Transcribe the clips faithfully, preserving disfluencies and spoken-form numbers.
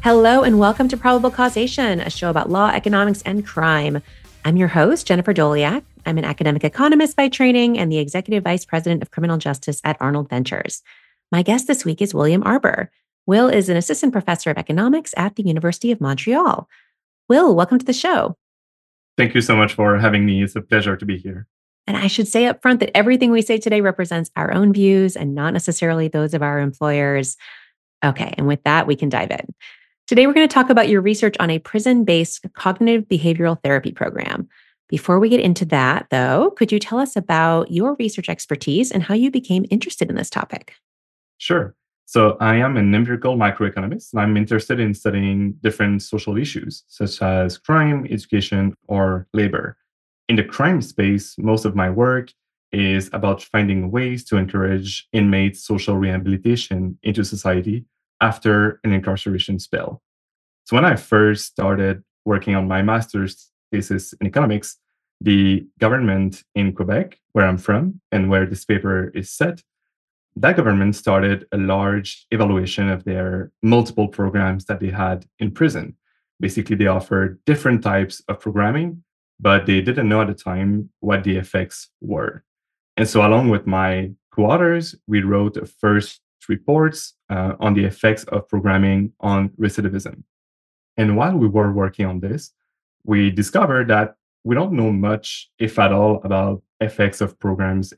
Hello and welcome to Probable Causation, a show about law, economics, and crime. I'm your host, Jennifer Doleac. I'm an academic economist by training and the Executive Vice President of Criminal Justice at Arnold Ventures. My guest this week is William Arbour. Will is an assistant professor of economics at the University of Montreal. Will, welcome to the show. Thank you so much for having me. It's a pleasure to be here. And I should say up front that everything we say today represents our own views and not necessarily those of our employers. Okay, and with that, we can dive in. Today, we're going to talk about your research on a prison-based cognitive behavioral therapy program. Before we get into that, though, could you tell us about your research expertise and how you became interested in this topic? Sure. So I am an empirical microeconomist, and I'm interested in studying different social issues, such as crime, education, or labor. In the crime space, most of my work is about finding ways to encourage inmates' social rehabilitation into society after an incarceration spell. So when I first started working on my master's thesis in economics, the government in Quebec, where I'm from and where this paper is set, that government started a large evaluation of their multiple programs that they had in prison. Basically, they offered different types of programming, but they didn't know at the time what the effects were. And so along with my co-authors, we wrote a first reports uh, on the effects of programming on recidivism. And while we were working on this, we discovered that we don't know much, if at all, about effects of programs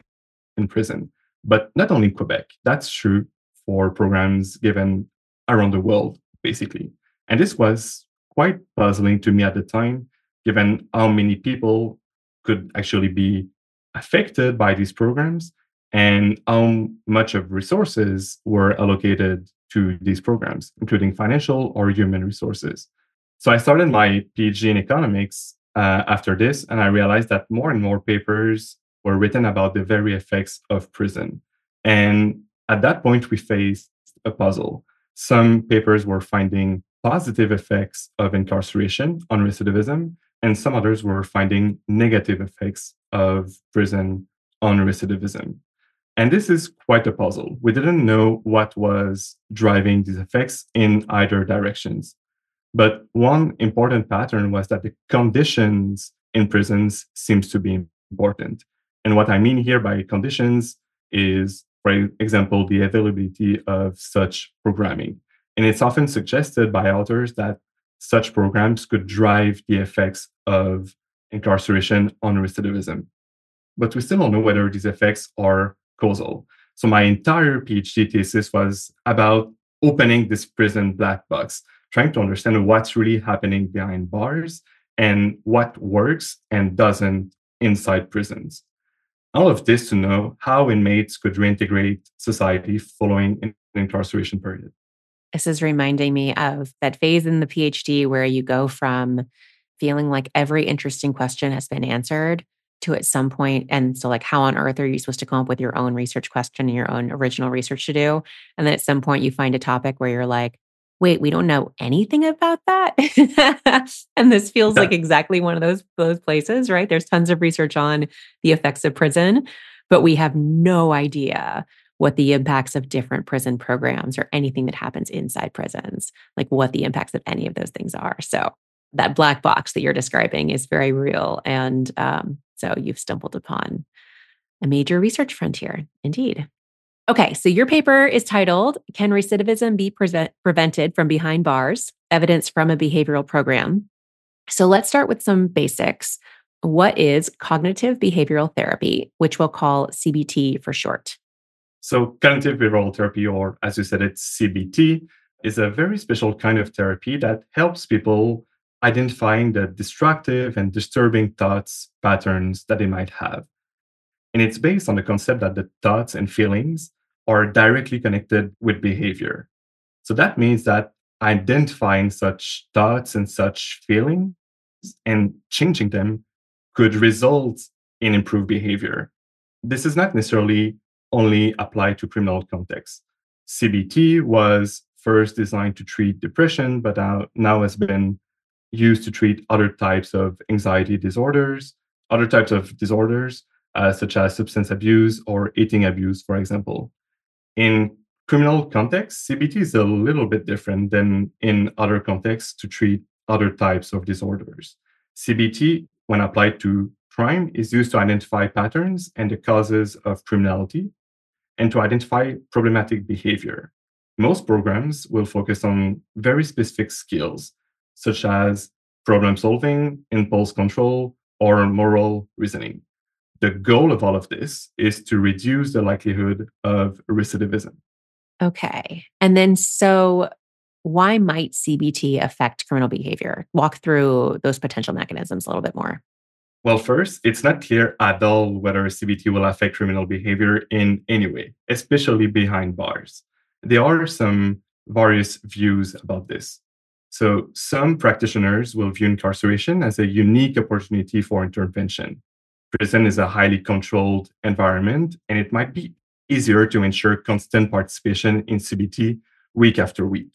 in prison. But not only in Quebec, that's true for programs given around the world, basically. And this was quite puzzling to me at the time, given how many people could actually be affected by these programs and how much of resources were allocated to these programs, including financial or human resources. So I started my P H D in economics uh, after this, and I realized that more and more papers were written about the very effects of prison. And at that point, we faced a puzzle. Some papers were finding positive effects of incarceration on recidivism, and some others were finding negative effects of prison on recidivism. And this is quite a puzzle. We didn't know what was driving these effects in either directions. But one important pattern was that the conditions in prisons seems to be important. And what I mean here by conditions is, for example, the availability of such programming. And it's often suggested by authors that such programs could drive the effects of incarceration on recidivism. But we still don't know whether these effects are causal. So my entire P H D thesis was about opening this prison black box, trying to understand what's really happening behind bars and what works and doesn't inside prisons. All of this to know how inmates could reintegrate society following an incarceration period. This is reminding me of that phase in the P H D where you go from feeling like every interesting question has been answered to at some point, and so like how on earth are you supposed to come up with your own research question and your own original research to do? And then at some point you find a topic where you're like, wait, we don't know anything about that. And this feels yeah. like exactly one of those, those places, right? There's tons of research on the effects of prison, but we have no idea what the impacts of different prison programs or anything that happens inside prisons, like what the impacts of any of those things are. So that black box that you're describing is very real. And um, so you've stumbled upon a major research frontier, indeed. Okay, so your paper is titled, Can Recidivism Be Pre- Prevented from Behind Bars? Evidence from a Behavioral Program. So let's start with some basics. What is cognitive behavioral therapy, which we'll call C B T for short? So cognitive behavioral therapy, or as you said, it's C B T, is a very special kind of therapy that helps people identifying the destructive and disturbing thoughts, patterns that they might have. And it's based on the concept that the thoughts and feelings are directly connected with behavior. So that means that identifying such thoughts and such feelings and changing them could result in improved behavior. This is not necessarily only applied to criminal contexts. C B T was first designed to treat depression, but now has been used to treat other types of anxiety disorders, other types of disorders, uh, such as substance abuse or eating abuse, for example. In criminal context, C B T is a little bit different than in other contexts to treat other types of disorders. C B T, when applied to crime, is used to identify patterns and the causes of criminality and to identify problematic behavior. Most programs will focus on very specific skills, such as problem solving, impulse control, or moral reasoning. The goal of all of this is to reduce the likelihood of recidivism. Okay. And then so why might C B T affect criminal behavior? Walk through those potential mechanisms a little bit more. Well, first, it's not clear at all whether C B T will affect criminal behavior in any way, especially behind bars. There are some various views about this. So some practitioners will view incarceration as a unique opportunity for intervention. Prison is a highly controlled environment, and it might be easier to ensure constant participation in C B T week after week.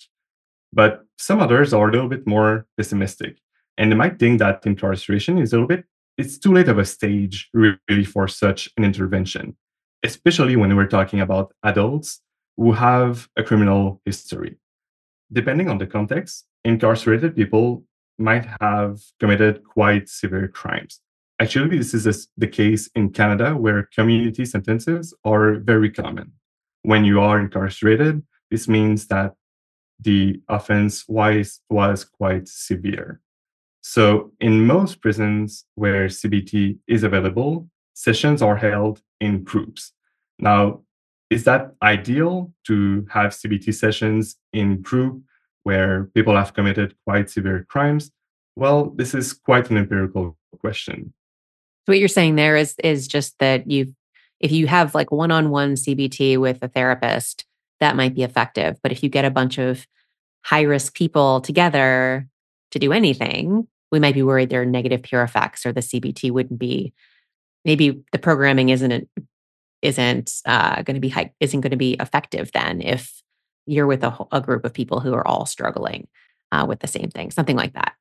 But some others are a little bit more pessimistic, and they might think that incarceration is a little bit, it's too late of a stage really for such an intervention, especially when we're talking about adults who have a criminal history. Depending on the context, incarcerated people might have committed quite severe crimes. Actually, this is a, the case in Canada, where community sentences are very common. When you are incarcerated, this means that the offense was, was quite severe. So in most prisons where C B T is available, sessions are held in groups. Now, is that ideal to have C B T sessions in group where people have committed quite severe crimes? Well, this is quite an empirical question. What you're saying there is is just that you, if you have like one-on-one C B T with a therapist, that might be effective. But if you get a bunch of high-risk people together to do anything, we might be worried there are negative peer effects, or the C B T wouldn't be. Maybe the programming isn't isn't uh, going to be high, isn't going to be effective then if you're with a, a group of people who are all struggling uh, with the same thing, something like that.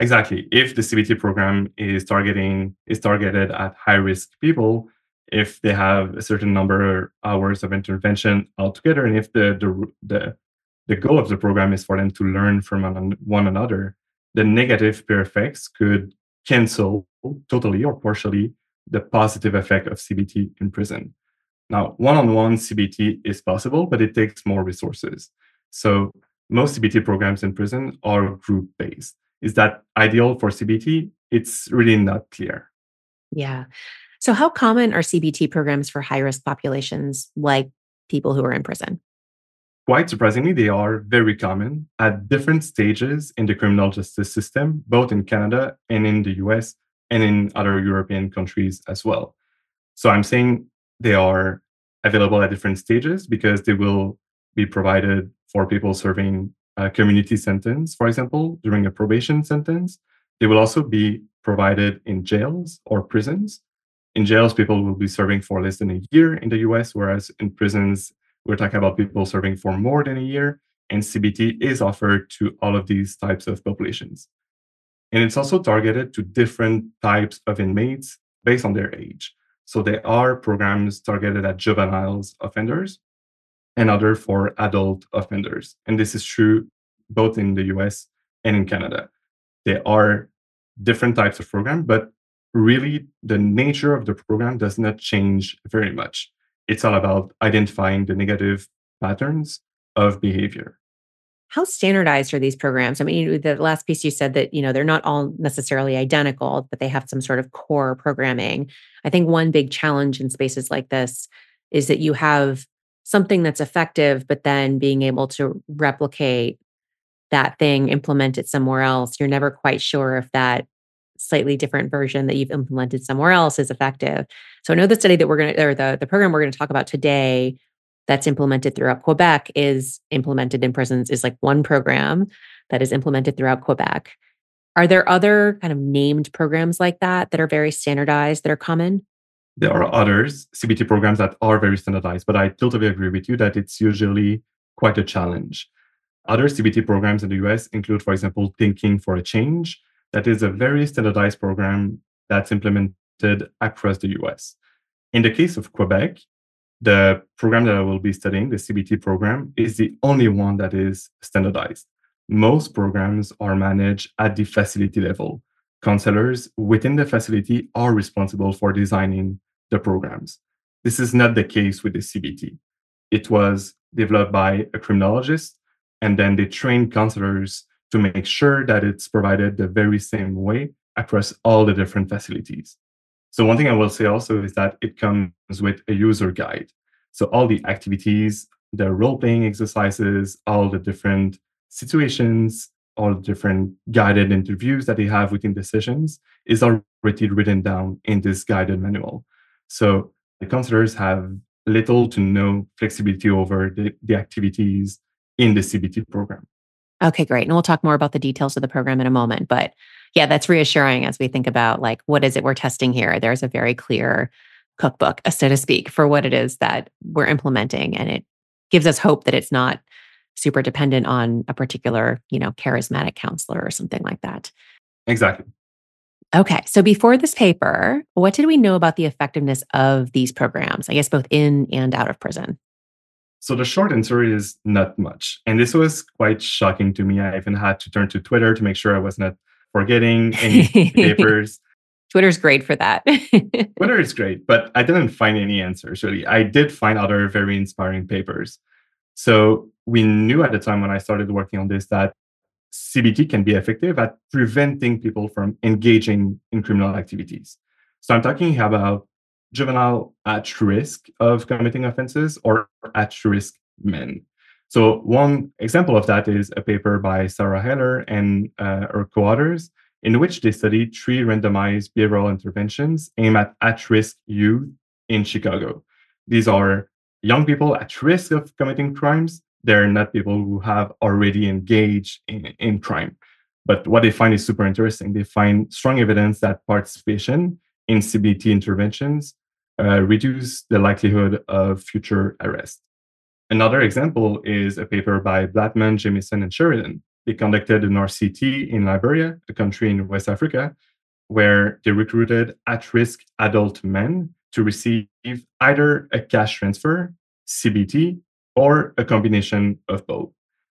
Exactly. If the C B T program is targeting is targeted at high-risk people, if they have a certain number of hours of intervention altogether, and if the, the the the goal of the program is for them to learn from one another, the negative peer effects could cancel totally or partially the positive effect of C B T in prison. Now, one-on-one C B T is possible, but it takes more resources. So most C B T programs in prison are group-based. Is that ideal for C B T? It's really not clear. Yeah. So how common are C B T programs for high-risk populations like people who are in prison? Quite surprisingly, they are very common at different stages in the criminal justice system, both in Canada and in the U S and in other European countries as well. So I'm saying they are available at different stages because they will be provided for people serving a community sentence, for example, during a probation sentence. They will also be provided in jails or prisons. In jails, people will be serving for less than a year in the U S, whereas in prisons, we're talking about people serving for more than a year, and C B T is offered to all of these types of populations. And it's also targeted to different types of inmates based on their age. So there are programs targeted at juvenile offenders, and other for adult offenders. And this is true both in the U S and in Canada. There are different types of programs, but really the nature of the program does not change very much. It's all about identifying the negative patterns of behavior. How standardized are these programs? I mean, the last piece you said that, you know, they're not all necessarily identical, but they have some sort of core programming. I think one big challenge in spaces like this is that you have something that's effective, but then being able to replicate that thing, implement it somewhere else. You're never quite sure if that slightly different version that you've implemented somewhere else is effective. So I know the study that we're going to, or the, the program we're going to talk about today that's implemented throughout Quebec is implemented in prisons, is like one program that is implemented throughout Quebec. Are there other kind of named programs like that that are very standardized, that are common? There are others, C B T programs that are very standardized, but I totally agree with you that it's usually quite a challenge. Other C B T programs in the U S include, for example, Thinking for a Change. That is a very standardized program that's implemented across the U S. In the case of Quebec, the program that I will be studying, the C B T program, is the only one that is standardized. Most programs are managed at the facility level. Counselors within the facility are responsible for designing the programs. This is not the case with the C B T. It was developed by a criminologist, and then they trained counselors to make sure that it's provided the very same way across all the different facilities. So one thing I will say also is that it comes with a user guide. So all the activities, the role-playing exercises, all the different situations, all the different guided interviews that they have within the sessions is already written down in this guided manual. So the counselors have little to no flexibility over the, the activities in the C B T program. Okay, great. And we'll talk more about the details of the program in a moment. But yeah, that's reassuring as we think about like, what is it we're testing here? There's a very clear cookbook, so to speak, for what it is that we're implementing. And it gives us hope that it's not super dependent on a particular, you know, charismatic counselor or something like that. Exactly. Okay. So before this paper, what did we know about the effectiveness of these programs, I guess, both in and out of prison? So the short answer is not much. And this was quite shocking to me. I even had to turn to Twitter to make sure I was not forgetting any papers. Twitter's great for that. Twitter is great, but I didn't find any answers, really. I did find other very inspiring papers. So we knew at the time when I started working on this that C B T can be effective at preventing people from engaging in criminal activities. So I'm talking about juvenile at risk of committing offenses or at risk men. So one example of that is a paper by Sara Heller and uh, her co-authors, in which they studied three randomized behavioral interventions aimed at at-risk youth in Chicago. These are young people at risk of committing crimes. They're not people who have already engaged in, in crime. But what they find is super interesting. They find strong evidence that participation in C B T interventions uh, reduce the likelihood of future arrest. Another example is a paper by Blattman, Jamison, and Sheridan. They conducted an R C T in Liberia, a country in West Africa, where they recruited at-risk adult men to receive either a cash transfer, C B T, or a combination of both.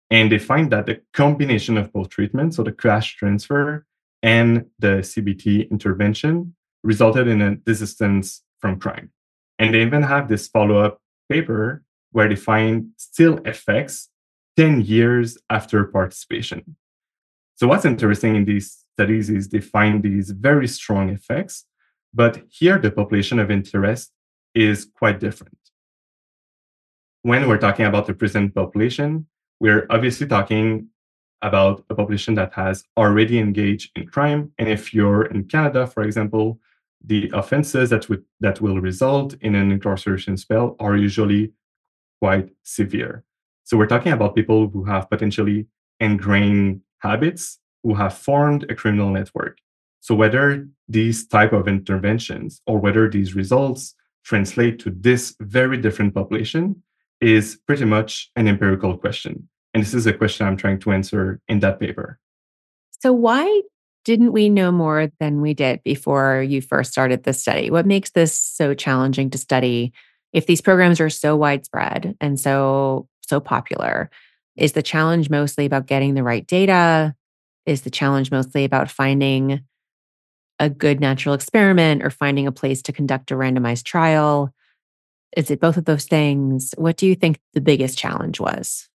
And they find that the combination of both treatments, so the cash transfer and the C B T intervention, resulted in a desistance from crime. And they even have this follow-up paper where they find still effects ten years after participation. So what's interesting in these studies is they find these very strong effects, but here the population of interest is quite different. When we're talking about the prison population, we're obviously talking about a population that has already engaged in crime. And if you're in Canada, for example, the offenses that would that will result in an incarceration spell are usually quite severe. So we're talking about people who have potentially ingrained habits, who have formed a criminal network. So whether these type of interventions or whether these results translate to this very different population is pretty much an empirical question. And this is a question I'm trying to answer in that paper. So why didn't we know more than we did before you first started this study? What makes this so challenging to study if these programs are so widespread and so, so popular? Is the challenge mostly about getting the right data? Is the challenge mostly about finding a good natural experiment or finding a place to conduct a randomized trial? Is it both of those things? What do you think the biggest challenge was?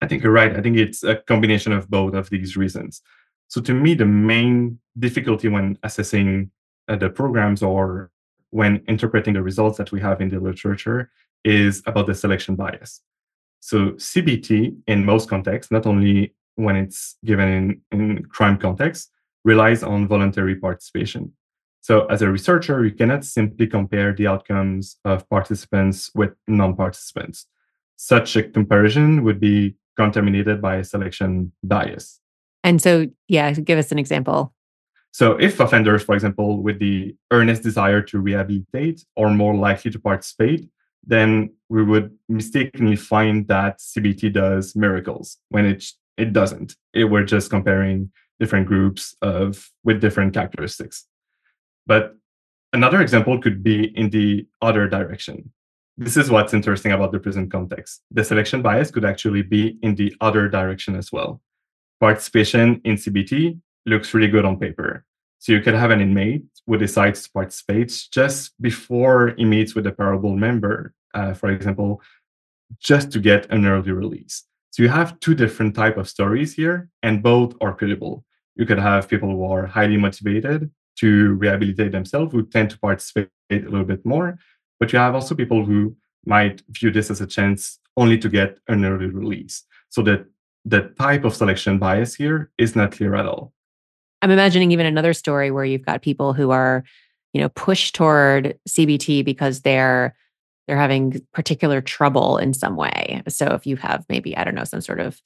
I think you're right. I think it's a combination of both of these reasons. So to me, the main difficulty when assessing uh, the programs or when interpreting the results that we have in the literature is about the selection bias. So C B T, in most contexts, not only when it's given in, in crime context, relies on voluntary participation. So as a researcher, you cannot simply compare the outcomes of participants with non-participants. Such a comparison would be contaminated by a selection bias. And so, yeah, give us an example. So if offenders, for example, with the earnest desire to rehabilitate are more likely to participate, then we would mistakenly find that C B T does miracles when it it doesn't. It, we're just comparing different groups of with different characteristics. But another example could be in the other direction. This is what's interesting about the present context. The selection bias could actually be in the other direction as well. Participation in C B T looks really good on paper. So you could have an inmate who decides to participate just before he meets with a parole member, uh, for example, just to get an early release. So you have two different types of stories here, and both are credible. You could have people who are highly motivated to rehabilitate themselves, who tend to participate a little bit more. But you have also people who might view this as a chance only to get an early release. So that the type of selection bias here is not clear at all. I'm imagining even another story where you've got people who are, you know, pushed toward C B T because they're they're having particular trouble in some way. So if you have maybe, I don't know, some sort of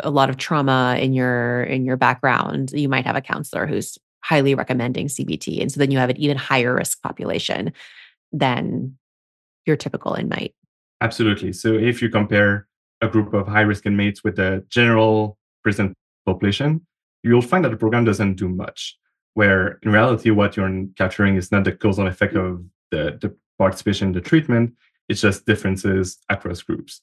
a lot of trauma in your in your background, you might have a counselor who's highly recommending C B T. And so then you have an even higher risk population than your typical inmate. Absolutely. So if you compare a group of high-risk inmates with the general prison population, you'll find that the program doesn't do much, where in reality, what you're capturing is not the causal effect of the, the participation in the treatment, it's just differences across groups.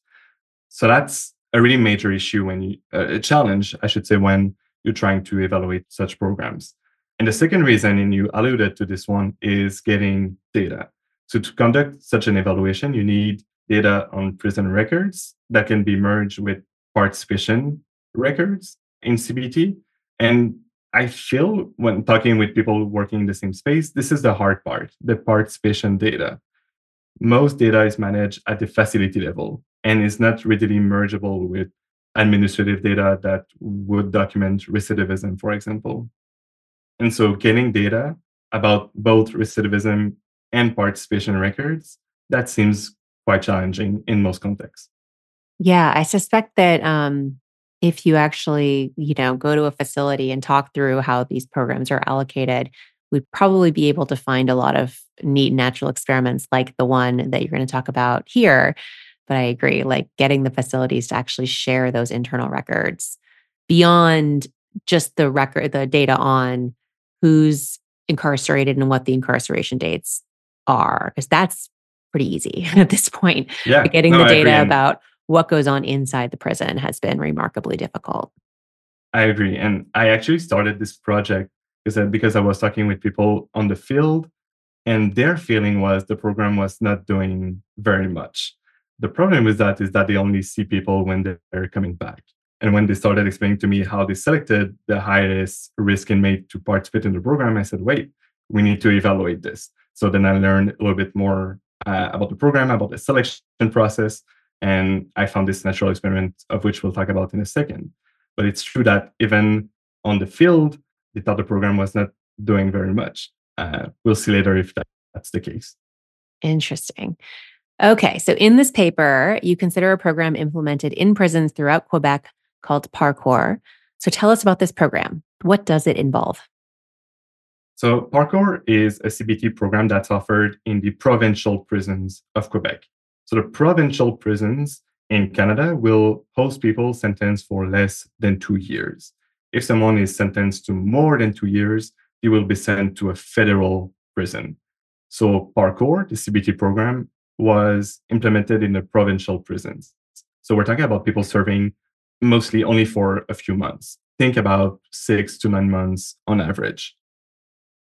So that's a really major issue when you, uh, a challenge, I should say, when you're trying to evaluate such programs. And the second reason, and you alluded to this one, is getting data. So to conduct such an evaluation, you need data on prison records that can be merged with participation records in C B T. And I feel when talking with people working in the same space, this is the hard part, the participation data. Most data is managed at the facility level and is not readily mergeable with administrative data that would document recidivism, for example. And so getting data about both recidivism and participation records, that seems quite challenging in most contexts. Yeah, I suspect that um, if you actually, you know, go to a facility and talk through how these programs are allocated, we'd probably be able to find a lot of neat natural experiments like the one that you're going to talk about here. But I agree, like getting the facilities to actually share those internal records beyond just the record, the data on who's incarcerated and what the incarceration dates are, because that's pretty easy at this point. Yeah, but getting no, the data about what goes on inside the prison has been remarkably difficult. I agree. And I actually started this project because I was talking with people on the field, and their feeling was the program was not doing very much. The problem with that is that they only see people when they're coming back. And when they started explaining to me how they selected the highest risk inmate to participate in the program, I said, wait, we need to evaluate this. So then I learned a little bit more uh, about the program, about the selection process. And I found this natural experiment of which we'll talk about in a second. But it's true that even on the field, they thought the program was not doing very much. Uh, we'll see later if that, that's the case. Interesting. Okay. So in this paper, you consider a program implemented in prisons throughout Quebec called Parcours. So tell us about this program. What does it involve? So Parcours is a C B T program that's offered in the provincial prisons of Quebec. So the provincial prisons in Canada will host people sentenced for less than two years. If someone is sentenced to more than two years, they will be sent to a federal prison. So Parcours, the C B T program, was implemented in the provincial prisons. So we're talking about people serving mostly only for a few months. Think about six to nine months on average.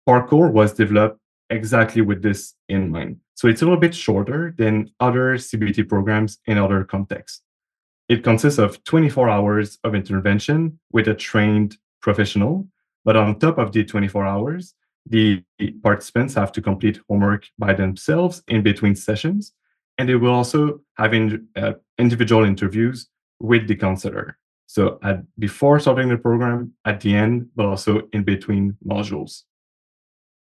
Parcours was developed exactly with this in mind. So it's a little bit shorter than other C B T programs in other contexts. It consists of twenty-four hours of intervention with a trained professional. But on top of the twenty-four hours, the participants have to complete homework by themselves in between sessions. And they will also have in, uh, individual interviews with the counselor. So at, before starting the program, at the end, but also in between modules.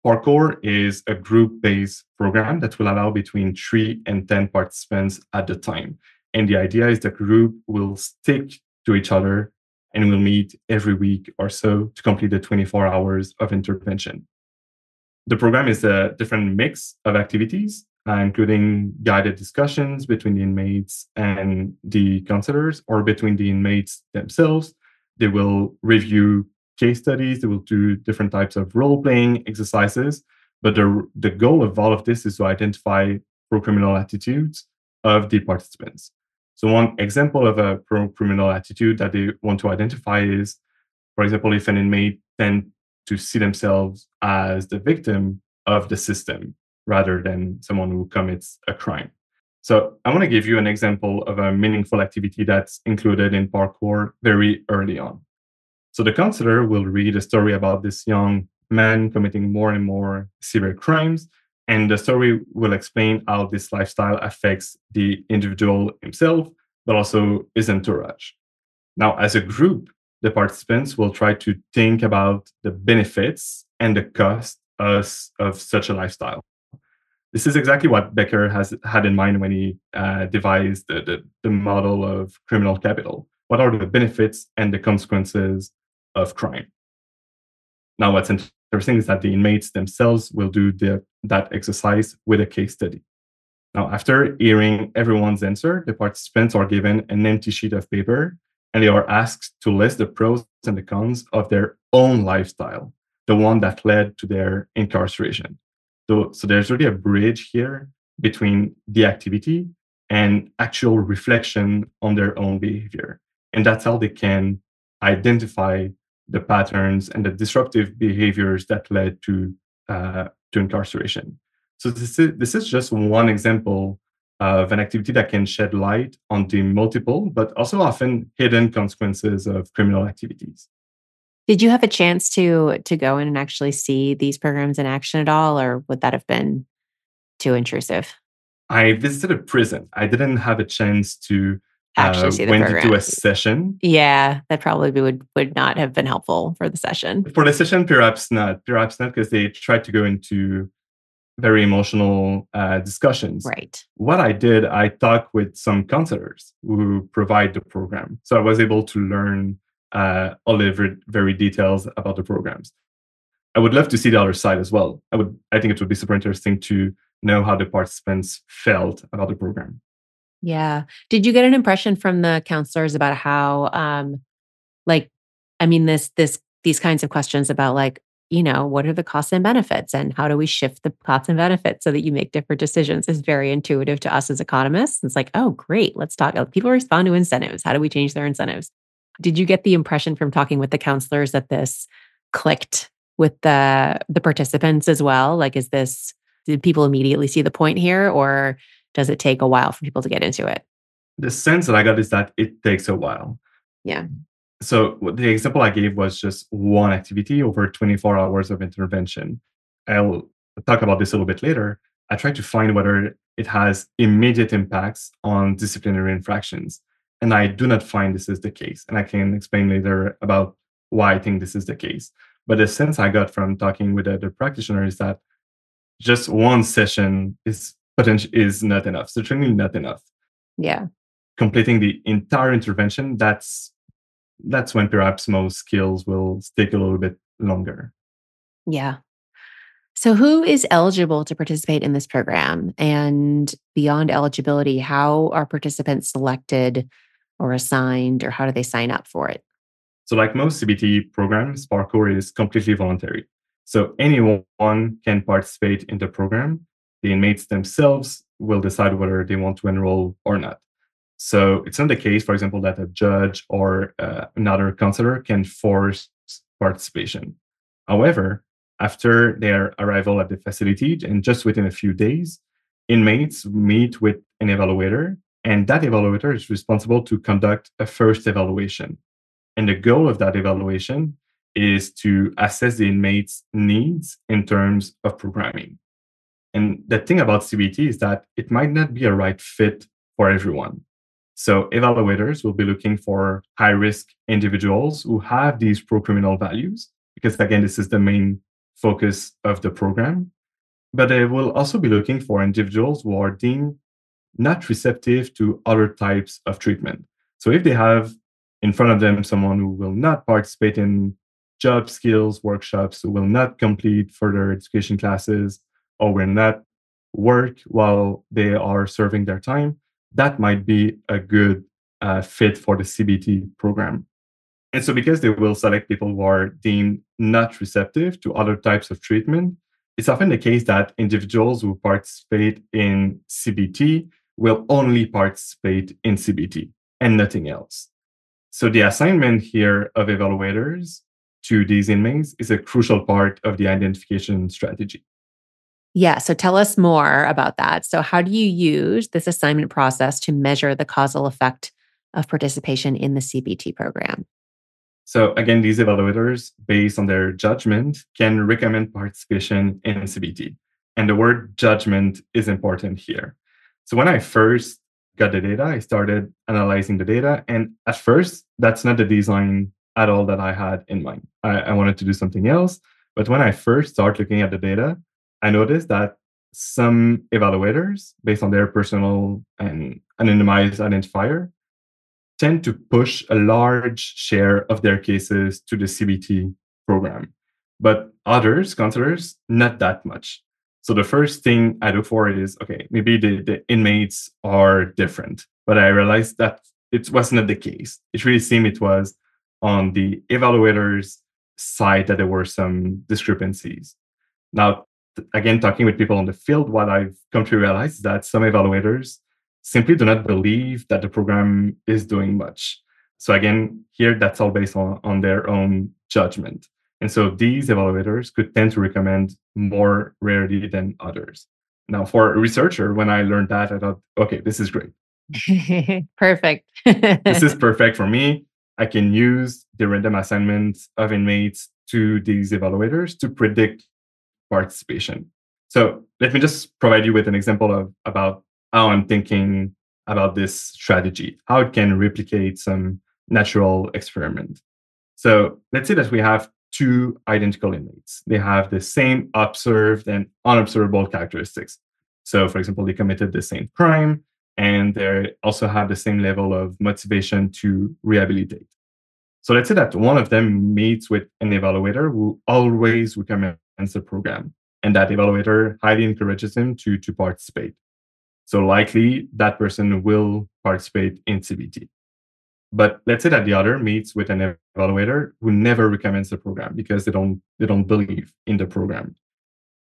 Parcours is a group-based program that will allow between three and ten participants at the time. And the idea is the group will stick to each other and will meet every week or so to complete the twenty-four hours of intervention. The program is a different mix of activities, Uh, including guided discussions between the inmates and the counselors or between the inmates themselves. They will review case studies. They will do different types of role-playing exercises. But the, the goal of all of this is to identify pro-criminal attitudes of the participants. So one example of a pro-criminal attitude that they want to identify is, for example, if an inmate tend to see themselves as the victim of the system rather than someone who commits a crime. So I want to give you an example of a meaningful activity that's included in Parcours very early on. So the counselor will read a story about this young man committing more and more severe crimes, and the story will explain how this lifestyle affects the individual himself, but also his entourage. Now, as a group, the participants will try to think about the benefits and the cost of, of such a lifestyle. This is exactly what Becker has had in mind when he uh, devised the, the, the model of criminal capital. What are the benefits and the consequences of crime? Now, what's interesting is that the inmates themselves will do the, that exercise with a case study. Now, after hearing everyone's answer, the participants are given an empty sheet of paper, and they are asked to list the pros and the cons of their own lifestyle, the one that led to their incarceration. So, so there's really a bridge here between the activity and actual reflection on their own behavior. And that's how they can identify the patterns and the disruptive behaviors that led to, uh, to incarceration. So this is, this is just one example of an activity that can shed light on the multiple, but also often hidden consequences of criminal activities. Did you have a chance to to go in and actually see these programs in action at all, or would that have been too intrusive? I visited a prison. I didn't have a chance to actually uh, see the went program. Into a session. Yeah, that probably would, would not have been helpful for the session. For the session, perhaps not. Perhaps not, because they tried to go into very emotional uh, discussions. Right. What I did, I talked with some counselors who provide the program. So I was able to learn Uh, all the very details about the programs. I would love to see the other side as well. I would, I think it would be super interesting to know how the participants felt about the program. Yeah. Did you get an impression from the counselors about how, um, like, I mean, this, this, these kinds of questions about, like, you know, what are the costs and benefits, and how do we shift the costs and benefits so that you make different decisions, is very intuitive to us as economists. It's like, oh, great, let's talk. People respond to incentives. How do we change their incentives? Did you get the impression from talking with the counselors that this clicked with the the participants as well? Like, is this, did people immediately see the point here, or does it take a while for people to get into it? The sense that I got is that it takes a while. Yeah. So the example I gave was just one activity over twenty-four hours of intervention. I'll talk about this a little bit later. I tried to find whether it has immediate impacts on disciplinary infractions. And I do not find this is the case. And I can explain later about why I think this is the case. But the sense I got from talking with other practitioners is that just one session is potential is not enough. Certainly not enough. Yeah. Completing the entire intervention, that's that's when perhaps most skills will stick a little bit longer. Yeah. So who is eligible to participate in this program? And beyond eligibility, how are participants selected or assigned, or how do they sign up for it? So like most C B T programs, Parcours is completely voluntary. So anyone can participate in the program. The inmates themselves will decide whether they want to enroll or not. So it's not the case, for example, that a judge or uh, another counselor can force participation. However, after their arrival at the facility, and just within a few days, inmates meet with an evaluator, and that evaluator is responsible to conduct a first evaluation. And the goal of that evaluation is to assess the inmates' needs in terms of programming. And the thing about C B T is that it might not be a right fit for everyone. So evaluators will be looking for high-risk individuals who have these pro-criminal values, because again, this is the main focus of the program. But they will also be looking for individuals who are deemed not receptive to other types of treatment. So if they have in front of them someone who will not participate in job skills workshops, who will not complete further education classes, or will not work while they are serving their time, that might be a good uh, fit for the C B T program. And so because they will select people who are deemed not receptive to other types of treatment, It's often the case that individuals who participate in C B T will only participate in C B T and nothing else. So the assignment here of evaluators to these inmates is a crucial part of the identification strategy. Yeah, so tell us more about that. So how do you use this assignment process to measure the causal effect of participation in the C B T program? So again, these evaluators, based on their judgment, can recommend participation in C B T. And the word judgment is important here. So when I first got the data, I started analyzing the data. And at first, that's not the design at all that I had in mind. I, I wanted to do something else. But when I first started looking at the data, I noticed that some evaluators, based on their personal and anonymized identifier, tend to push a large share of their cases to the C B T program. But others, counselors, not that much. So the first thing I look for is, okay, maybe the, the inmates are different. But I realized that it was not the case. It really seemed it was on the evaluators' side that there were some discrepancies. Now, again, talking with people on the field, what I've come to realize is that some evaluators simply do not believe that the program is doing much. So again, here, that's all based on, on their own judgment. And so these evaluators could tend to recommend more rarely than others. Now, for a researcher, when I learned that, I thought, okay, this is great. Perfect. This is perfect for me. I can use the random assignments of inmates to these evaluators to predict participation. So let me just provide you with an example of about how I'm thinking about this strategy, how it can replicate some natural experiment. So let's say that we have two identical inmates. They have the same observed and unobservable characteristics. So for example, they committed the same crime and they also have the same level of motivation to rehabilitate. So let's say that one of them meets with an evaluator who always recommends the program, and that evaluator highly encourages him to, to participate. So likely that person will participate in C B T. But let's say that the other meets with an evaluator who never recommends the program because they don't they don't believe in the program.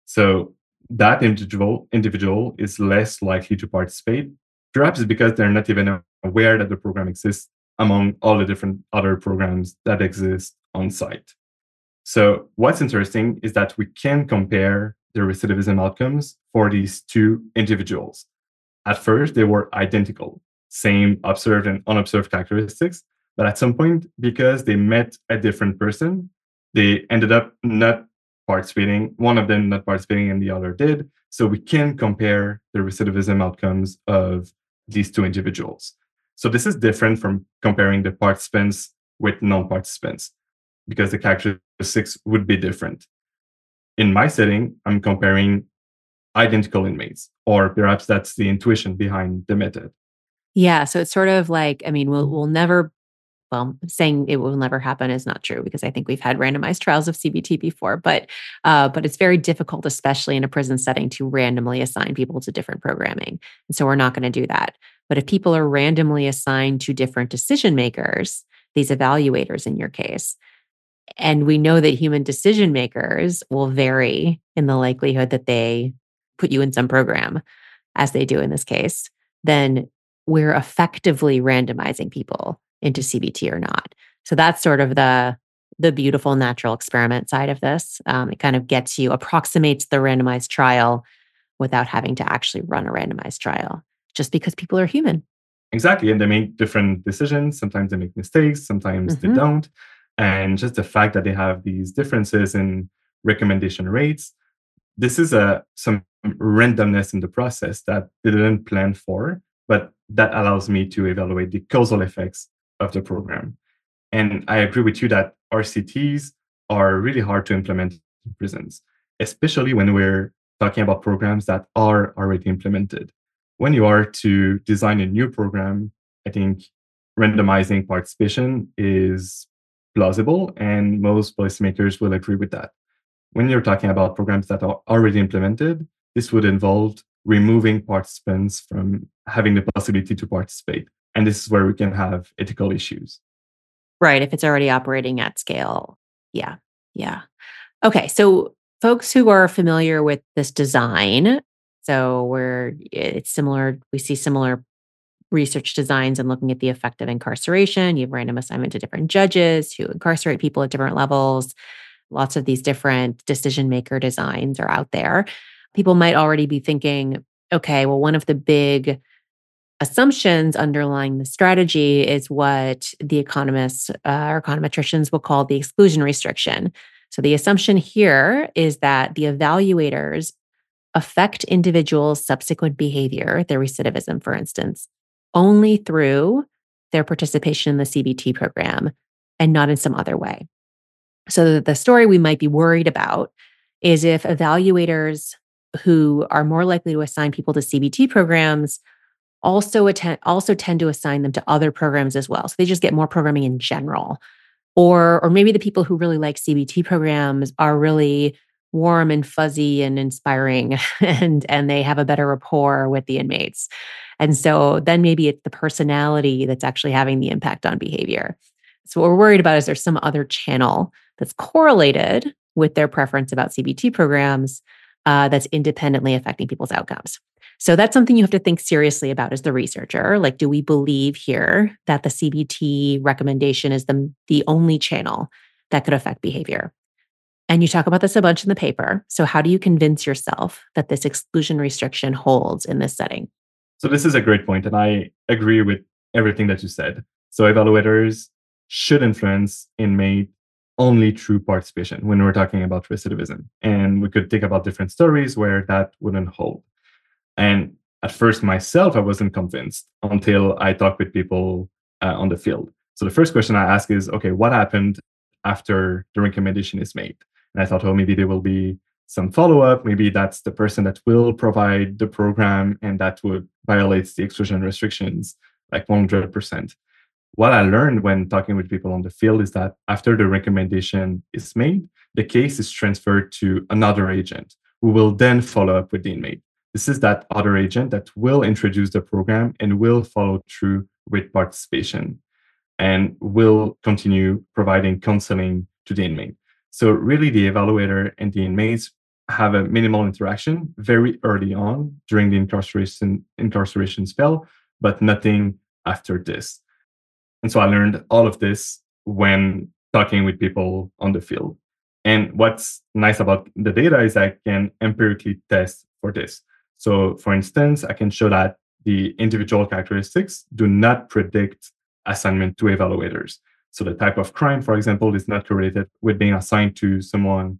So that individual individual is less likely to participate, perhaps because they're not even aware that the program exists among all the different other programs that exist on site. So what's interesting is that we can compare the recidivism outcomes for these two individuals. At first, they were identical, same observed and unobserved characteristics. But at some point, because they met a different person, they ended up not participating, one of them not participating and the other did. So we can compare the recidivism outcomes of these two individuals. So this is different from comparing the participants with non-participants, because the characteristics would be different. In my setting, I'm comparing identical inmates, or perhaps that's the intuition behind the method. Yeah, so it's sort of like, I mean, we'll we'll never, well, saying it will never happen is not true, because I think we've had randomized trials of C B T before, but uh, but it's very difficult, especially in a prison setting, to randomly assign people to different programming. And so we're not going to do that. But if people are randomly assigned to different decision makers, these evaluators in your case, and we know that human decision makers will vary in the likelihood that they put you in some program, as they do in this case, then we're effectively randomizing people into C B T or not. So that's sort of the, the beautiful natural experiment side of this. Um, it kind of gets you, approximates the randomized trial without having to actually run a randomized trial, just because people are human. Exactly. And they make different decisions. Sometimes they make mistakes. Sometimes mm-hmm. they don't. And just the fact that they have these differences in recommendation rates, this is a, some randomness in the process that they didn't plan for, but that allows me to evaluate the causal effects of the program. And I agree with you that R C Ts are really hard to implement in prisons, especially when we're talking about programs that are already implemented. When you are to design a new program, I think randomizing participation is plausible, and most policymakers will agree with that. When you're talking about programs that are already implemented, this would involve removing participants from having the possibility to participate. And this is where we can have ethical issues. Right, if it's already operating at scale. Yeah, yeah. Okay, so folks who are familiar with this design, so we're it's similar, we see similar research designs and looking at the effect of incarceration. You have random assignment to different judges who incarcerate people at different levels. Lots of these different decision maker designs are out there. People might already be thinking, okay, well, one of the big assumptions underlying the strategy is what the economists uh, or econometricians will call the exclusion restriction. So the assumption here is that the evaluators affect individuals' subsequent behavior, their recidivism, for instance, only through their participation in the C B T program and not in some other way. So the story we might be worried about is if evaluators who are more likely to assign people to C B T programs also attend, also tend to assign them to other programs as well. So they just get more programming in general. Or, or maybe the people who really like C B T programs are really warm and fuzzy and inspiring, and, and they have a better rapport with the inmates. And so then maybe it's the personality that's actually having the impact on behavior. So what we're worried about is there's some other channel that's correlated with their preference about C B T programs uh, that's independently affecting people's outcomes. So that's something you have to think seriously about as the researcher. Like, do we believe here that the C B T recommendation is the, the only channel that could affect behavior? And you talk about this a bunch in the paper. So how do you convince yourself that this exclusion restriction holds in this setting? So this is a great point, and I agree with everything that you said. So evaluators should influence inmate only through participation when we're talking about recidivism. And we could think about different stories where that wouldn't hold. And at first myself, I wasn't convinced until I talked with people uh, on the field. So the first question I ask is, okay, what happened after the recommendation is made? And I thought, oh, maybe there will be some follow-up. Maybe that's the person that will provide the program and that would violate the exclusion restrictions like one hundred percent. What I learned when talking with people on the field is that after the recommendation is made, the case is transferred to another agent who will then follow up with the inmate. This is that other agent that will introduce the program and will follow through with participation and will continue providing counseling to the inmate. So really, the evaluator and the inmates have a minimal interaction very early on during the incarceration, incarceration spell, but nothing after this. And so I learned all of this when talking with people on the field. And what's nice about the data is I can empirically test for this. So, for instance, I can show that the individual characteristics do not predict assignment to evaluators. So the type of crime, for example, is not correlated with being assigned to someone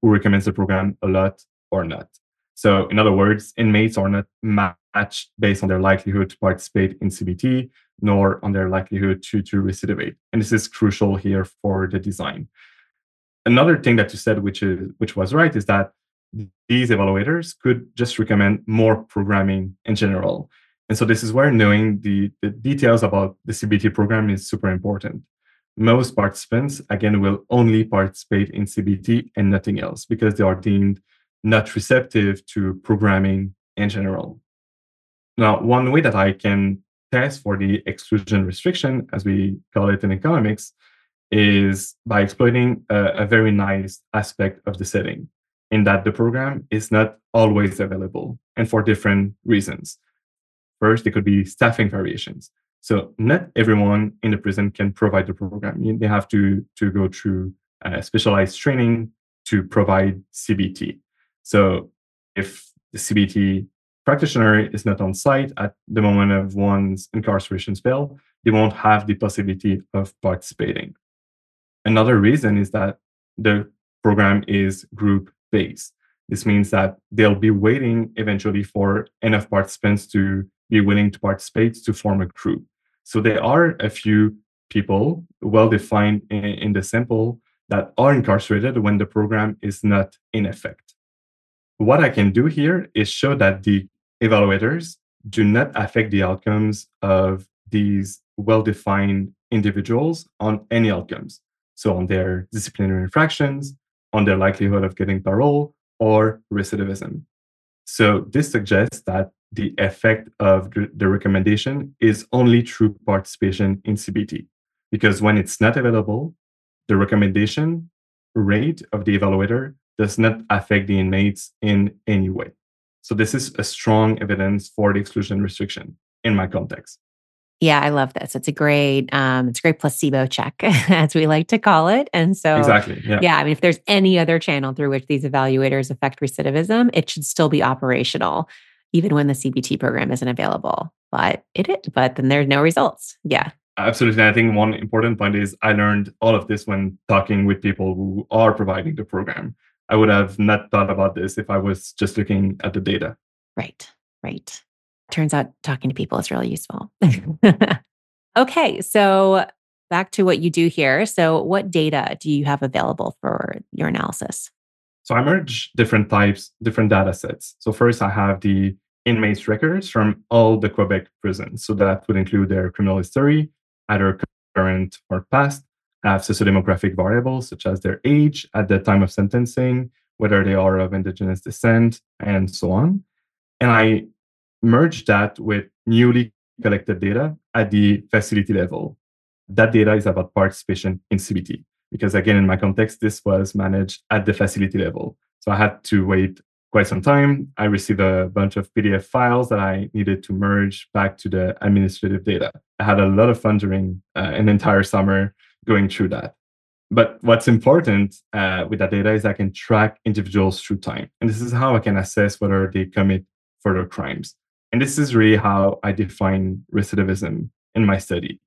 who recommends the program a lot or not. So, in other words, inmates are not matched based on their likelihood to participate in C B T, nor on their likelihood to, to recidivate. And this is crucial here for the design. Another thing that you said, which is which was right, is that these evaluators could just recommend more programming in general. And so this is where knowing the, the details about the C B T program is super important. Most participants, again, will only participate in C B T and nothing else because they are deemed not receptive to programming in general. Now, one way that I can test for the exclusion restriction, as we call it in economics, is by exploiting a, a very nice aspect of the setting, in that the program is not always available and for different reasons. First, it could be staffing variations. So not everyone in the prison can provide the program. They have to, to go through uh, specialized training to provide C B T. So if the C B T practitioner is not on site at the moment of one's incarceration spell, they won't have the possibility of participating. Another reason is that the program is group based. This means that they'll be waiting eventually for enough participants to be willing to participate to form a group. So there are a few people well-defined in, in the sample that are incarcerated when the program is not in effect. What I can do here is show that the evaluators do not affect the outcomes of these well-defined individuals on any outcomes. So on their disciplinary infractions, on their likelihood of getting parole, or recidivism. So this suggests that the effect of the recommendation is only through participation in C B T, because when it's not available, the recommendation rate of the evaluator does not affect the inmates in any way. So this is a strong evidence for the exclusion restriction in my context. Yeah, I love this. It's a great, um, it's a great placebo check, as we like to call it. And so, exactly, yeah. yeah, I mean, if there's any other channel through which these evaluators affect recidivism, it should still be operational, even when the C B T program isn't available. But it is, but then there's no results. Yeah, absolutely. I think one important point is I learned all of this when talking with people who are providing the program. I would have not thought about this if I was just looking at the data. Right, right. Turns out talking to people is really useful. Okay, so back to what you do here. So what data do you have available for your analysis? So I merge different types, different data sets. So first I have the inmates records from all the Quebec prisons. So that would include their criminal history, either current or past. I have sociodemographic variables such as their age at the time of sentencing, whether they are of indigenous descent, and so on. And I merge that with newly collected data at the facility level. That data is about participation in C B T, because again, in my context, this was managed at the facility level. So I had to wait quite some time. I received a bunch of P D F files that I needed to merge back to the administrative data. I had a lot of fun during uh, an entire summer going through that. But what's important uh, with that data is I can track individuals through time. And this is how I can assess whether they commit further crimes. And this is really how I define recidivism in my study.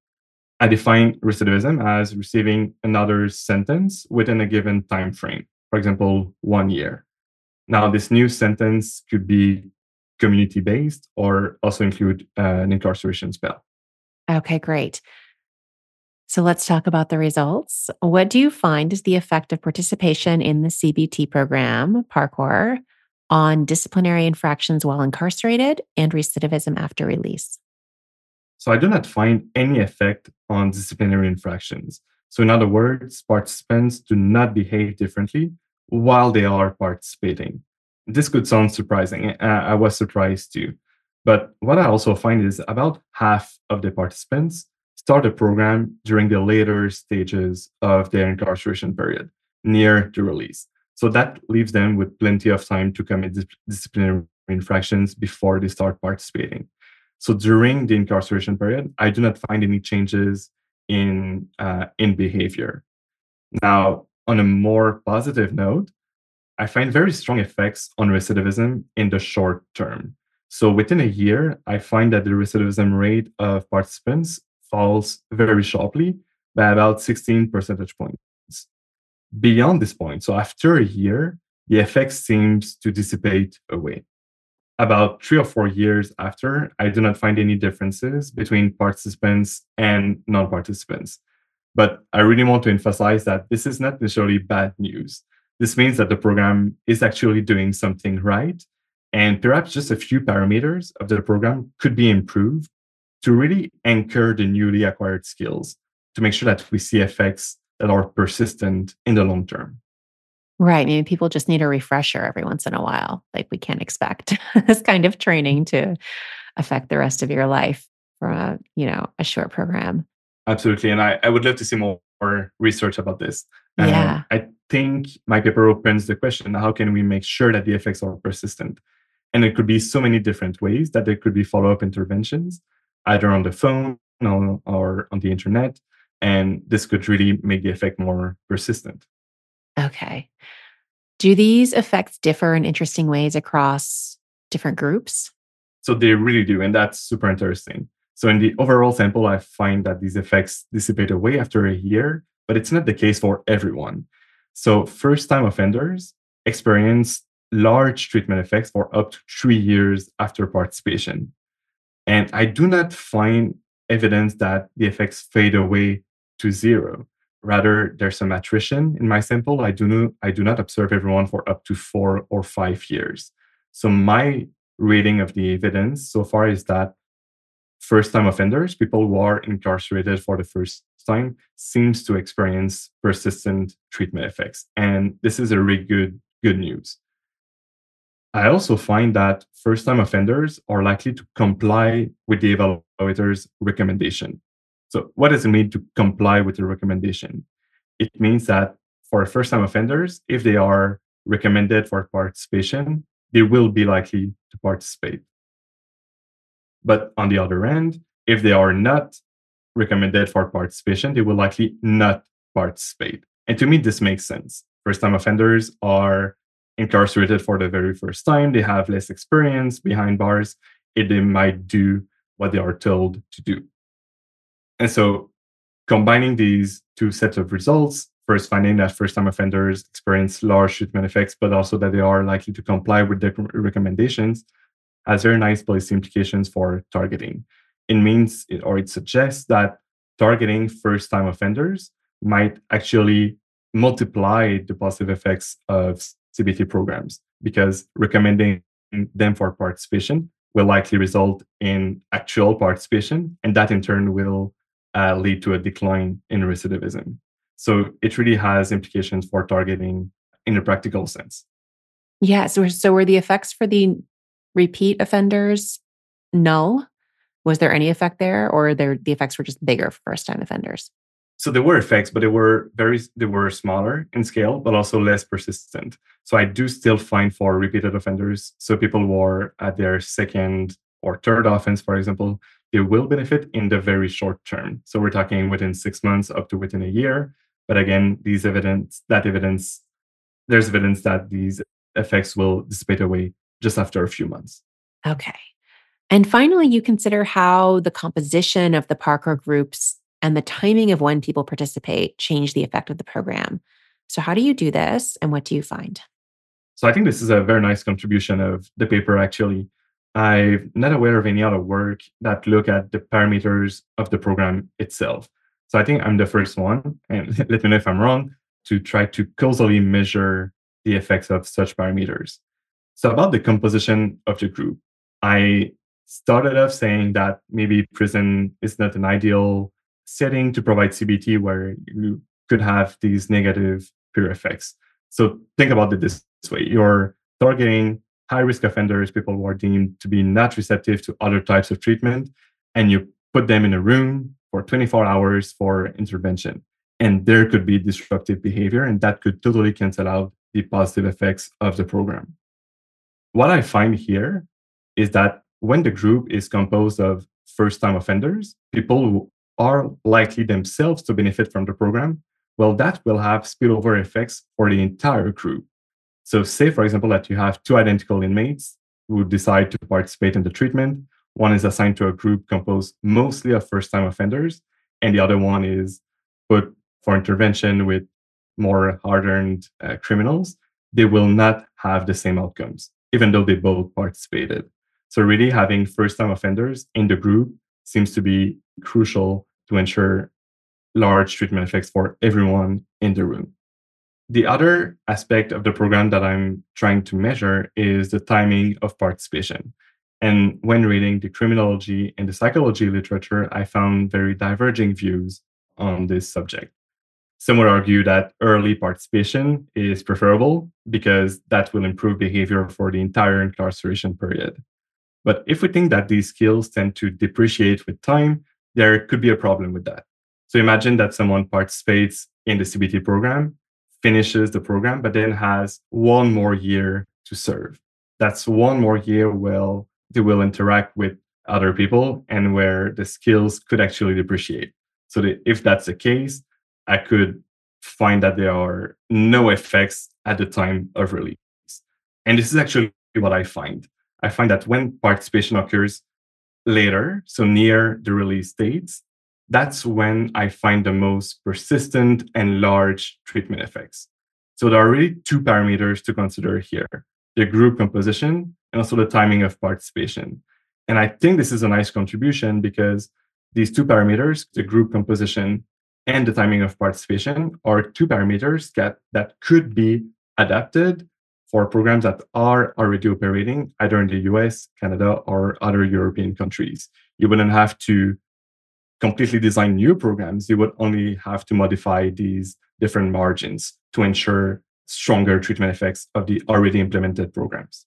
I define recidivism as receiving another sentence within a given time frame, for example, one year. Now, this new sentence could be community-based or also include uh, an incarceration spell. Okay, great. So let's talk about the results. What do you find is the effect of participation in the C B T program, Parcours, on disciplinary infractions while incarcerated and recidivism after release? So I do not find any effect on disciplinary infractions. So in other words, participants do not behave differently while they are participating. This could sound surprising. I was surprised too. But what I also find is about half of the participants start a program during the later stages of their incarceration period, near the release. So that leaves them with plenty of time to commit dis- disciplinary infractions before they start participating. So during the incarceration period, I do not find any changes in uh, in behavior. Now, on a more positive note, I find very strong effects on recidivism in the short term. So within a year, I find that the recidivism rate of participants falls very sharply by about sixteen percentage points. Beyond this point, so after a year, the effect seems to dissipate away. About three or four years after, I do not find any differences between participants and non-participants. But I really want to emphasize that this is not necessarily bad news. This means that the program is actually doing something right, and perhaps just a few parameters of the program could be improved to really anchor the newly acquired skills, to make sure that we see effects that are persistent in the long term. Right. Maybe people just need a refresher every once in a while. Like, we can't expect this kind of training to affect the rest of your life for a, you know, a short program. Absolutely. And I, I would love to see more, more research about this. Yeah. Um, I think my paper opens the question, how can we make sure that the effects are persistent? And it could be so many different ways that there could be follow-up interventions, either on the phone or on the internet. And this could really make the effect more persistent. Okay. Do these effects differ in interesting ways across different groups? So they really do. And that's super interesting. So in the overall sample, I find that these effects dissipate away after a year, but it's not the case for everyone. So first-time offenders experience large treatment effects for up to three years after participation. And I do not find evidence that the effects fade away to zero. Rather, there's some attrition in my sample. I do not, I do not observe everyone for up to four or five years. So my reading of the evidence so far is that first-time offenders, people who are incarcerated for the first time, seems to experience persistent treatment effects. And this is a really good, good news. I also find that first-time offenders are likely to comply with the evaluator's recommendation. So what does it mean to comply with the recommendation? It means that for first-time offenders, if they are recommended for participation, they will be likely to participate. But on the other end, if they are not recommended for participation, they will likely not participate. And to me, this makes sense. First-time offenders are incarcerated for the very first time. They have less experience behind bars, and they might do what they are told to do. And so combining these two sets of results, first finding that first-time offenders experience large treatment effects, but also that they are likely to comply with the recommendations, has very nice policy implications for targeting. It means, it, or it suggests that targeting first-time offenders might actually multiply the positive effects of C B T programs, because recommending them for participation will likely result in actual participation, and that in turn will uh, lead to a decline in recidivism. So it really has implications for targeting in a practical sense. Yeah, so, so were the effects for the repeat offenders null? Was there any effect there, or there, the effects were just bigger for first-time offenders? So there were effects, but they were very they were smaller in scale, but also less persistent. So I do still find for repeated offenders, so people who are at their second or third offense, for example, they will benefit in the very short term. So we're talking within six months up to within a year. But again, these evidence that evidence, there's evidence that these effects will dissipate away just after a few months. Okay. And finally, you consider how the composition of the Parcours groups and the timing of when people participate change the effect of the program. So how do you do this, and what do you find? So I think this is a very nice contribution of the paper, actually. I'm not aware of any other work that look at the parameters of the program itself. So I think I'm the first one, and let me know if I'm wrong, to try to causally measure the effects of such parameters. So about the composition of the group, I started off saying that maybe prison is not an ideal setting to provide C B T, where you could have these negative peer effects. So think about it this way. You're targeting high-risk offenders, people who are deemed to be not receptive to other types of treatment, and you put them in a room for twenty-four hours for intervention. And there could be disruptive behavior, and that could totally cancel out the positive effects of the program. What I find here is that when the group is composed of first-time offenders, people who are likely themselves to benefit from the program, well, that will have spillover effects for the entire group. So say, for example, that you have two identical inmates who decide to participate in the treatment. One is assigned to a group composed mostly of first-time offenders, and the other one is put for intervention with more hardened uh, criminals. They will not have the same outcomes, even though they both participated. So really having first-time offenders in the group seems to be crucial to ensure large treatment effects for everyone in the room. The other aspect of the program that I'm trying to measure is the timing of participation. And when reading the criminology and the psychology literature, I found very diverging views on this subject. Some would argue that early participation is preferable because that will improve behavior for the entire incarceration period. But if we think that these skills tend to depreciate with time, there could be a problem with that. So imagine that someone participates in the C B T program, finishes the program, but then has one more year to serve. That's one more year where they will interact with other people and where the skills could actually depreciate. So that if that's the case, I could find that there are no effects at the time of release. And this is actually what I find. I find that when participation occurs later, so near the release dates, that's when I find the most persistent and large treatment effects. So there are really two parameters to consider here, the group composition and also the timing of participation. And I think this is a nice contribution because these two parameters, the group composition and the timing of participation, are two parameters that, that could be adapted for programs that are already operating either in the U S, Canada, or other European countries. You wouldn't have to completely design new programs. You would only have to modify these different margins to ensure stronger treatment effects of the already implemented programs.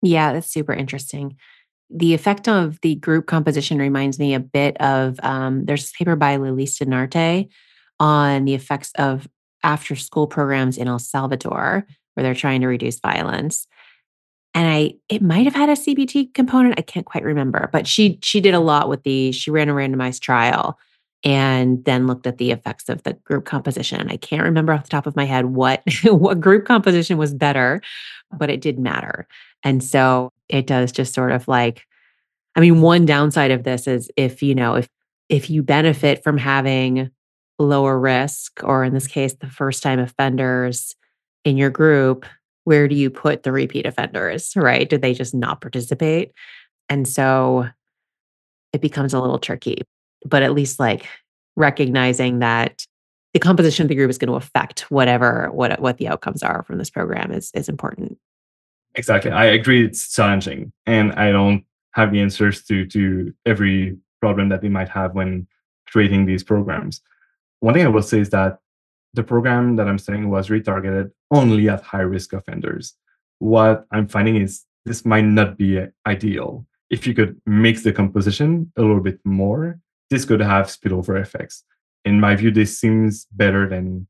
Yeah, that's super interesting. The effect of the group composition reminds me a bit of, um, there's this paper by Lelys Dinarte on the effects of after-school programs in El Salvador, where they're trying to reduce violence. And I, it might have had a C B T component. I can't quite remember, but she she did a lot with the, she ran a randomized trial and then looked at the effects of the group composition. I can't remember off the top of my head what, what group composition was better, but it did matter. And so it does just sort of like, I mean, one downside of this is if, you know, if if you benefit from having lower risk, or in this case, the first-time offenders in your group, where do you put the repeat offenders, right? Do they just not participate? And so it becomes a little tricky, but at least like recognizing that the composition of the group is going to affect whatever, what, what the outcomes are from this program is, is important. Exactly. I agree. It's challenging, and I don't have the answers to, to every problem that we might have when creating these programs. One thing I will say is that the program that I'm studying was retargeted only at high-risk offenders. What I'm finding is this might not be ideal. If you could mix the composition a little bit more, this could have spillover effects. In my view, this seems better than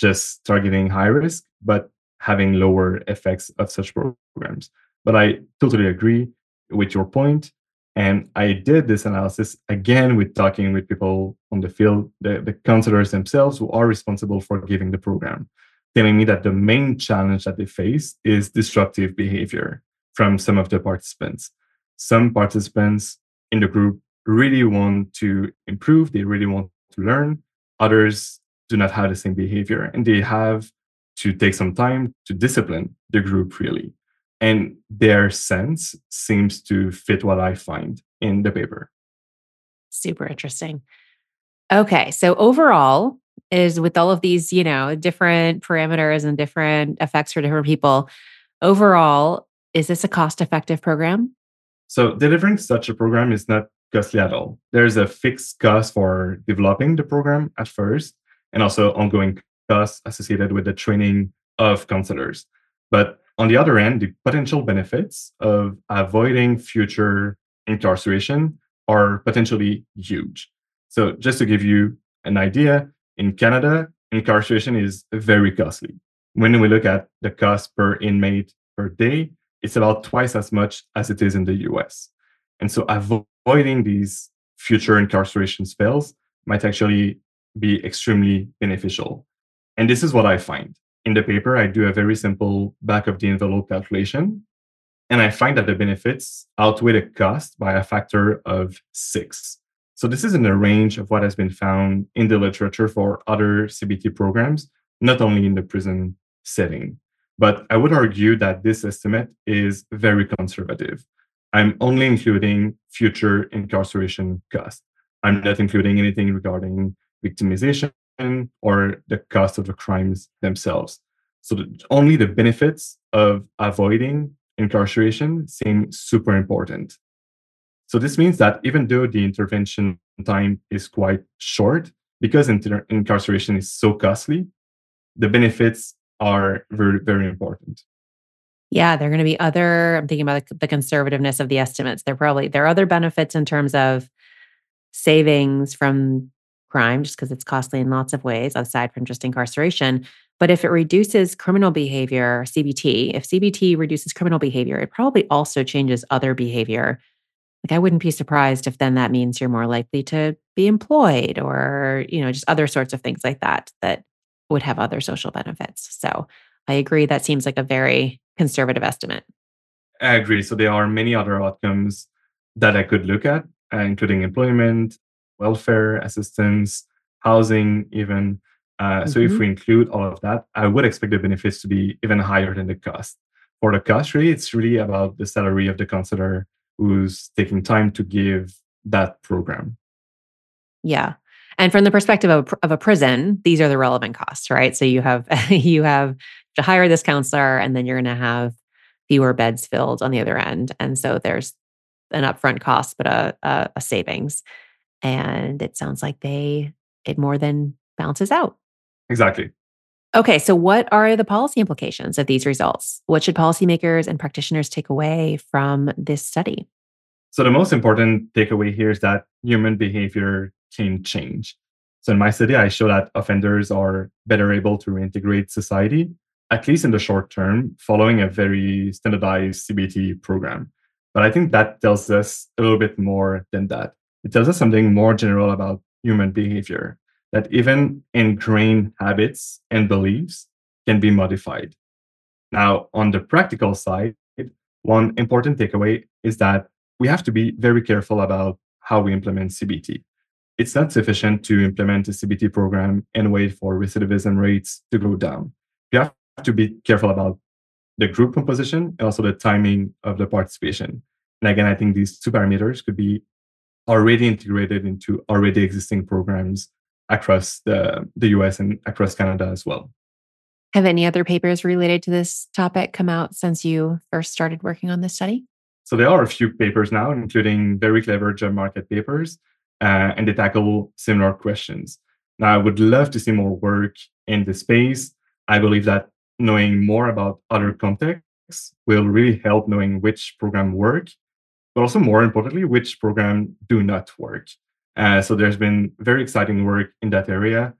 just targeting high risk, but having lower effects of such programs. But I totally agree with your point. And I did this analysis again with talking with people on the field, the, the counselors themselves who are responsible for giving the program, telling me that the main challenge that they face is disruptive behavior from some of the participants. Some participants in the group really want to improve, they really want to learn. Others do not have the same behavior, and they have to take some time to discipline the group, really. And their sense seems to fit what I find in the paper. Super interesting. Okay. So overall, is with all of these, you know, different parameters and different effects for different people, overall, is this a cost-effective program? So delivering such a program is not costly at all. There's a fixed cost for developing the program at first, and also ongoing costs associated with the training of counselors. But on the other end, the potential benefits of avoiding future incarceration are potentially huge. So just to give you an idea, in Canada, incarceration is very costly. When we look at the cost per inmate per day, it's about twice as much as it is in the U S. And so avoiding these future incarceration spells might actually be extremely beneficial. And this is what I find. In the paper, I do a very simple back-of-the-envelope calculation, and I find that the benefits outweigh the cost by a factor of six. So this is in the range of what has been found in the literature for other C B T programs, not only in the prison setting. But I would argue that this estimate is very conservative. I'm only including future incarceration costs. I'm not including anything regarding victimization or the cost of the crimes themselves. So the, only the benefits of avoiding incarceration seem super important. So this means that even though the intervention time is quite short, because inter- incarceration is so costly, the benefits are very, very important. Yeah, there are going to be other, I'm thinking about the conservativeness of the estimates. There probably, there are other benefits in terms of savings from crime, just because it's costly in lots of ways, aside from just incarceration. But if it reduces criminal behavior, C B T, if C B T reduces criminal behavior, it probably also changes other behavior. Like I wouldn't be surprised if then that means you're more likely to be employed, or, you know, just other sorts of things like that that would have other social benefits. So I agree, that seems like a very conservative estimate. I agree. So there are many other outcomes that I could look at, including employment, welfare assistance, housing even. Uh, mm-hmm. So if we include all of that, I would expect the benefits to be even higher than the cost. For the cost, really, it's really about the salary of the counselor who's taking time to give that program. Yeah. And from the perspective of, of a prison, these are the relevant costs, right? So you have you have to hire this counselor, and then you're going to have fewer beds filled on the other end. And so there's an upfront cost, but a, a, a savings. And it sounds like they, it more than balances out. Exactly. Okay. So what are the policy implications of these results? What should policymakers and practitioners take away from this study? So the most important takeaway here is that human behavior can change. So in my study, I show that offenders are better able to reintegrate society, at least in the short term, following a very standardized C B T program. But I think that tells us a little bit more than that. It tells us something more general about human behavior, that even ingrained habits and beliefs can be modified. Now, on the practical side, one important takeaway is that we have to be very careful about how we implement C B T. It's not sufficient to implement a C B T program and wait for recidivism rates to go down. You have to be careful about the group composition and also the timing of the participation. And again, I think these two parameters could be already integrated into already existing programs across the, the U S and across Canada as well. Have any other papers related to this topic come out since you first started working on this study? So there are a few papers now, including very clever job market papers, uh, and they tackle similar questions. Now, I would love to see more work in this space. I believe that knowing more about other contexts will really help knowing which programs work, but also more importantly, which programs do not work. Uh, so there's been very exciting work in that area.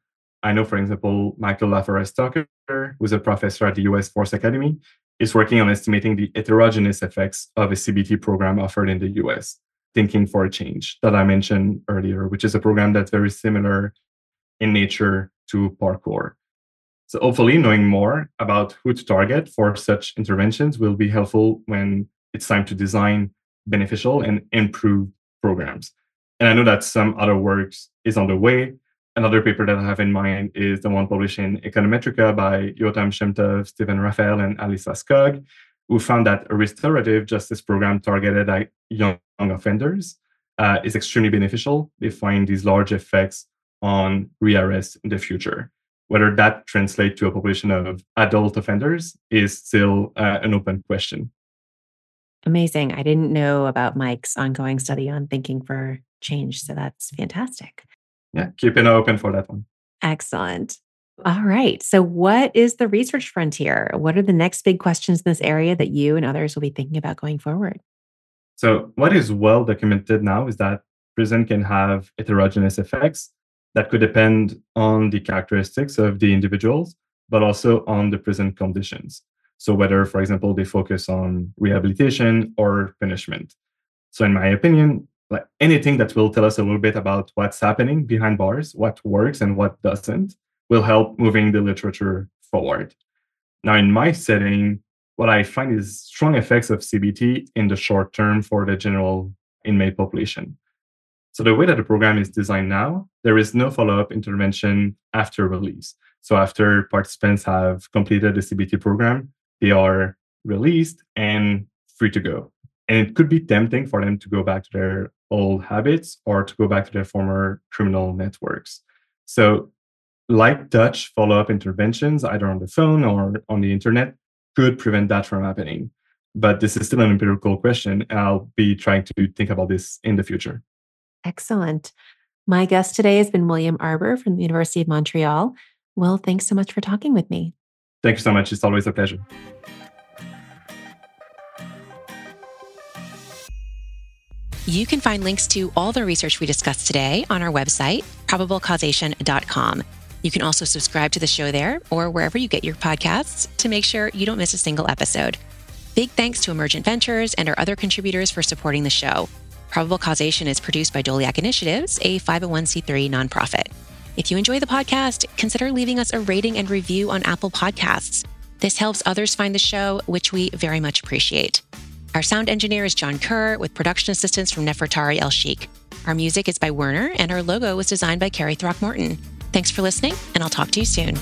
I know, for example, Michael LaForest-Tucker, who's a professor at the U S Force Academy, is working on estimating the heterogeneous effects of a C B T program offered in the U S, Thinking for a Change, that I mentioned earlier, which is a program that's very similar in nature to Parcours. So hopefully knowing more about who to target for such interventions will be helpful when it's time to design beneficial and improved programs. And I know that some other work is on the way. Another paper that I have in mind is the one published in Econometrica by Yotam Shem-Tov, Steven Raphael, and Alissa Skog, who found that a restorative justice program targeted at young offenders uh, is extremely beneficial. They find these large effects on rearrest in the future. Whether that translates to a population of adult offenders is still uh, an open question. Amazing. I didn't know about Mike's ongoing study on Thinking for Change, so that's fantastic. Yeah, keep an eye open for that one. Excellent. All right. So what is the research frontier? What are the next big questions in this area that you and others will be thinking about going forward? So what is well documented now is that prison can have heterogeneous effects that could depend on the characteristics of the individuals, but also on the prison conditions. So whether, for example, they focus on rehabilitation or punishment. So in my opinion, like anything that will tell us a little bit about what's happening behind bars, what works and what doesn't, will help moving the literature forward. Now, in my setting, what I find is strong effects of C B T in the short term for the general inmate population. So the way that the program is designed now, there is no follow-up intervention after release. So after participants have completed the C B T program, they are released and free to go. And it could be tempting for them to go back to their old habits or to go back to their former criminal networks. So light touch follow-up interventions, either on the phone or on the internet, could prevent that from happening. But this is still an empirical question. I'll be trying to think about this in the future. Excellent. My guest today has been William Arbour from the University of Montreal. Will, thanks so much for talking with me. Thank you so much. It's always a pleasure. You can find links to all the research we discussed today on our website, probable causation dot com. You can also subscribe to the show there or wherever you get your podcasts to make sure you don't miss a single episode. Big thanks to Emergent Ventures and our other contributors for supporting the show. Probable Causation is produced by Doleac Initiatives, a five oh one c three nonprofit. If you enjoy the podcast, consider leaving us a rating and review on Apple Podcasts. This helps others find the show, which we very much appreciate. Our sound engineer is John Kerr, with production assistance from Nefertari El Sheikh. Our music is by Werner, and our logo was designed by Carrie Throckmorton. Thanks for listening, and I'll talk to you soon.